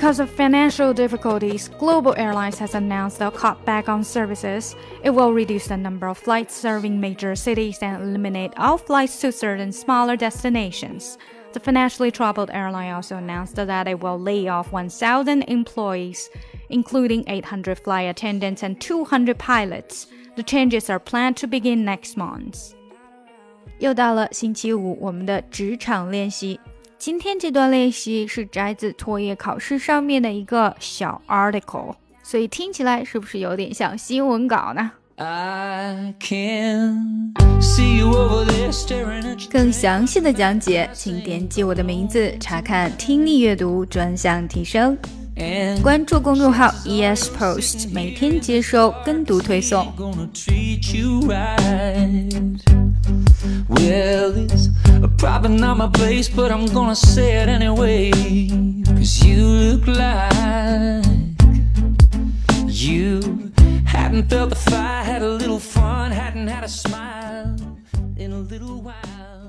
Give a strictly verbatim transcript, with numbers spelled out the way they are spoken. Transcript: Because of financial difficulties, Global Airlines has announced a cutback on services. It will reduce the number of flights serving major cities and eliminate all flights to certain smaller destinations. The financially troubled airline also announced that it will lay off one thousand employees, including eight hundred flight attendants and two hundred pilots. The changes are planned to begin next month. 又到了星期五，我们的职场练习。今天这段练习是摘自唾液考试上面的一个小 article， 所以听起来是不是有点像新闻稿呢？ I can see you over there staring at you. 更详细的讲解，请点击我的名字查看听力阅读专项提升，关注公众号 E S Post， 每天接收跟读推送。Well, it's probably not my place, but I'm gonna say it anyway. Cause you look like you hadn't felt the fire, had a little fun, hadn't had a smile in a little while.